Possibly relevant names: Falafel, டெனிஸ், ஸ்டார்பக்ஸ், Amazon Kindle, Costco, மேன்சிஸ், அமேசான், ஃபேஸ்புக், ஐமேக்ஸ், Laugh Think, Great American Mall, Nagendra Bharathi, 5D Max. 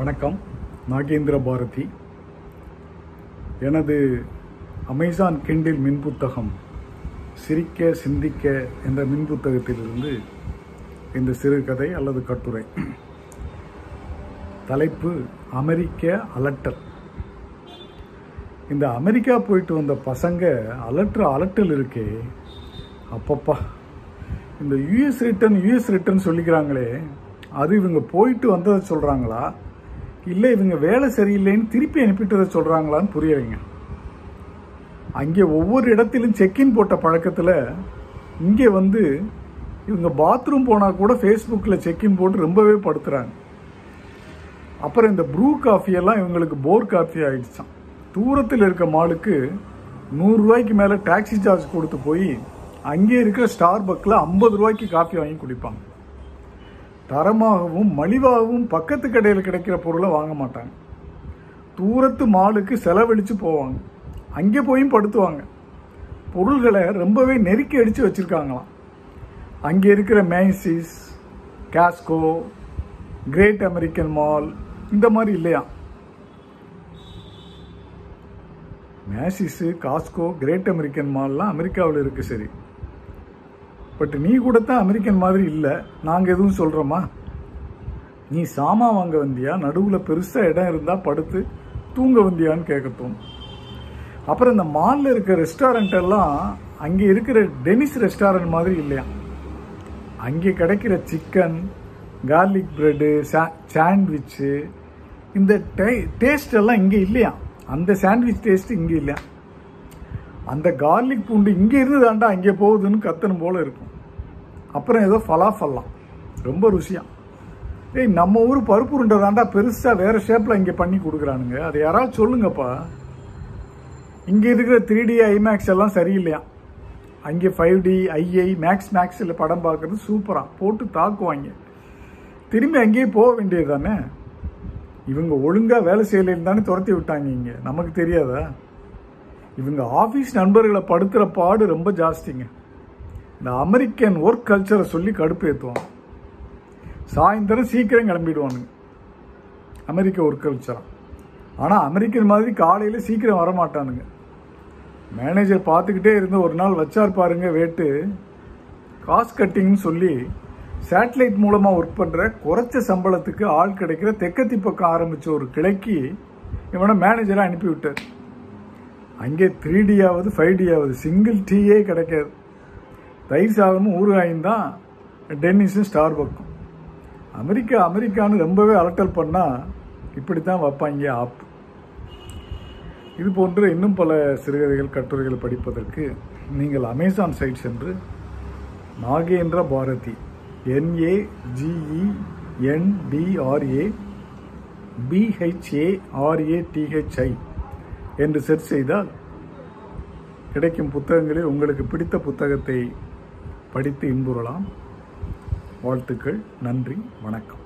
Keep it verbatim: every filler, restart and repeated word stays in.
வணக்கம். நாகேந்திர பாரதி. எனது அமேசான் Kindle மின்புத்தகம் சிரிக்க சிந்திக்க என்ற மின்புத்தகத்திலிருந்து இந்த சிறுகதை அல்லது கட்டுரை. தலைப்பு அமெரிக்க அலட்டல். இந்த அமெரிக்கா போயிட்டு வந்த பசங்க அலற்ற அலட்டல் இருக்கே அப்பப்பா. இந்த யூஎஸ் ரிட்டர்ன் யூஎஸ் ரிட்டர்ன் சொல்லிக்கிறாங்களே, அது இவங்க போயிட்டு வந்ததை சொல்கிறாங்களா, இல்லை இவங்க வேலை சரியில்லைன்னு திருப்பி அனுப்பிட்டதை சொல்கிறாங்களான்னு புரியலைங்க. அங்கே ஒவ்வொரு இடத்திலும் செக்இன் போட்ட பழக்கத்தில் இங்கே வந்து இவங்க பாத்ரூம் போனால் கூட ஃபேஸ்புக்கில் செக்இன் போட்டு ரொம்பவே படுத்துகிறாங்க. அப்புறம் இந்த ப்ரூ காஃபியெல்லாம் இவங்களுக்கு போர் காஃபி ஆகிடுச்சான். தூரத்தில் இருக்க மாலுக்கு நூறுரூவாய்க்கு மேலே டாக்ஸி சார்ஜ் கொடுத்து போய் அங்கே இருக்கிற ஸ்டார்பக்ஸில் ஐம்பது ரூபாய்க்கு காஃபி வாங்கி குடிப்பாங்க. தரமாகவும் மலிவாகவும் பக்கத்து கடையில் கிடைக்கிற பொருளை வாங்க மாட்டாங்க. தூரத்து மாலுக்கு செலவழித்து போவாங்க, அங்கே போயும் படுத்துவாங்க. பொருள்களை ரொம்பவே நெருக்கி அடித்து வச்சுருக்காங்களாம். அங்கே இருக்கிற மேன்சிஸ், காஸ்கோ, கிரேட் அமெரிக்கன் மால் இந்த மாதிரி இல்லையா. மேன்சிஸு, காஸ்கோ, கிரேட் அமெரிக்கன் மால்லாம் அமெரிக்காவில் இருக்குது சரி, பட் நீ கூட தான் அமெரிக்கன் மாதிரி இல்லை. நாங்கள் எதுவும் சொல்கிறோமா? நீ சாமான் வாங்க வந்தியா, நடுவில் பெருசாக இடம் இருந்தால் படுத்து தூங்க வந்தியான்னு கேட்கட்டும். அப்புறம் இந்த மாலில் இருக்கிற ரெஸ்டாரண்ட்டெல்லாம் அங்கே இருக்கிற டெனிஸ் ரெஸ்டாரண்ட் மாதிரி இல்லையா. அங்கே கிடைக்கிற சிக்கன், கார்லிக் ப்ரெட்டு, சா சாண்ட்விட்சு இந்த டே டேஸ்டெல்லாம் இங்கே இல்லையா. அந்த சாண்ட்விச் டேஸ்ட்டு இங்கே இல்லையா. அந்த கார்லிக் பூண்டு இங்கே இருந்து தாண்டா அங்கே போகுதுன்னு கத்தனும் போல் இருக்கும். அப்புறம் ஏதோ ஃபலாஃபல்லாம் ரொம்ப ருசியாக. ஏய், நம்ம ஊர் பருப்பு உருண்டை தாண்டா பெருசாக வேறு ஷேப்பில் இங்கே பண்ணி கொடுக்குறானுங்க, அது யாராவது சொல்லுங்கப்பா. இங்கே இருக்கிற த்ரீ டி ஐமேக்ஸ் எல்லாம் சரியில்லையா. அங்கே ஃபைவ் டி ஐஐ மேக்ஸ் மேக்ஸில் படம் பார்க்குறது சூப்பராக போட்டு தாக்குவாங்க. திரும்பி அங்கேயே போக வேண்டியது தானே. இவங்க ஒழுங்காக வேலை செய்யலைன்னு தானே துரத்தி விட்டாங்க இங்கே, நமக்கு தெரியாதா? இவங்க ஆஃபீஸ் நண்பர்களை படுத்துகிற பாடு ரொம்ப ஜாஸ்திங்க. இந்த அமெரிக்கன் ஒர்க் கல்ச்சரை சொல்லி கடுப்பு ஏற்றுவாங்க. சாயந்தரம் சீக்கிரம் கிளம்பிடுவானுங்க அமெரிக்க ஒர்க் கல்ச்சராக. ஆனால் அமெரிக்கன் மாதிரி காலையில் சீக்கிரம் வரமாட்டானுங்க. மேனேஜர் பார்த்துக்கிட்டே இருந்து ஒரு நாள் வச்சார் பாருங்க வேட்டு. காஸ்ட் கட்டிங்னு சொல்லி சேட்டலைட் மூலமாக ஒர்க் பண்ணுற குறைச்ச சம்பளத்துக்கு ஆள் கிடைக்கிற தெக்கத்தி பக்கம் ஆரம்பித்த ஒரு கிளைக்கு இவனை மேனேஜராக அனுப்பிவிட்டார். அங்கே த்ரீ டியாவது ஃபைவ் டியாவது சிங்கிள் டீயே கிடைக்காது. தயிர் சாதமும் ஊறுகாயும் தான் டென்னிஸும் ஸ்டார்பக்கும். அமெரிக்கா அமெரிக்கான்னு ரொம்பவே அலட்டல் பண்ணால் இப்படி தான் வைப்பாங்க ஆப். இது போன்று இன்னும் பல சிறுகதைகள் கட்டுரைகள் படிப்பதற்கு நீங்கள் அமேசான் சைட் சென்று Nagendra Bharathi N A G E N D R A B H A R A T H I என்று சர்ச் செய்தால் கிடைக்கும் புத்தகங்களில் உங்களுக்கு பிடித்த புத்தகத்தை படித்து இன்புறலாம். வாழ்த்துக்கள். நன்றி. வணக்கம்.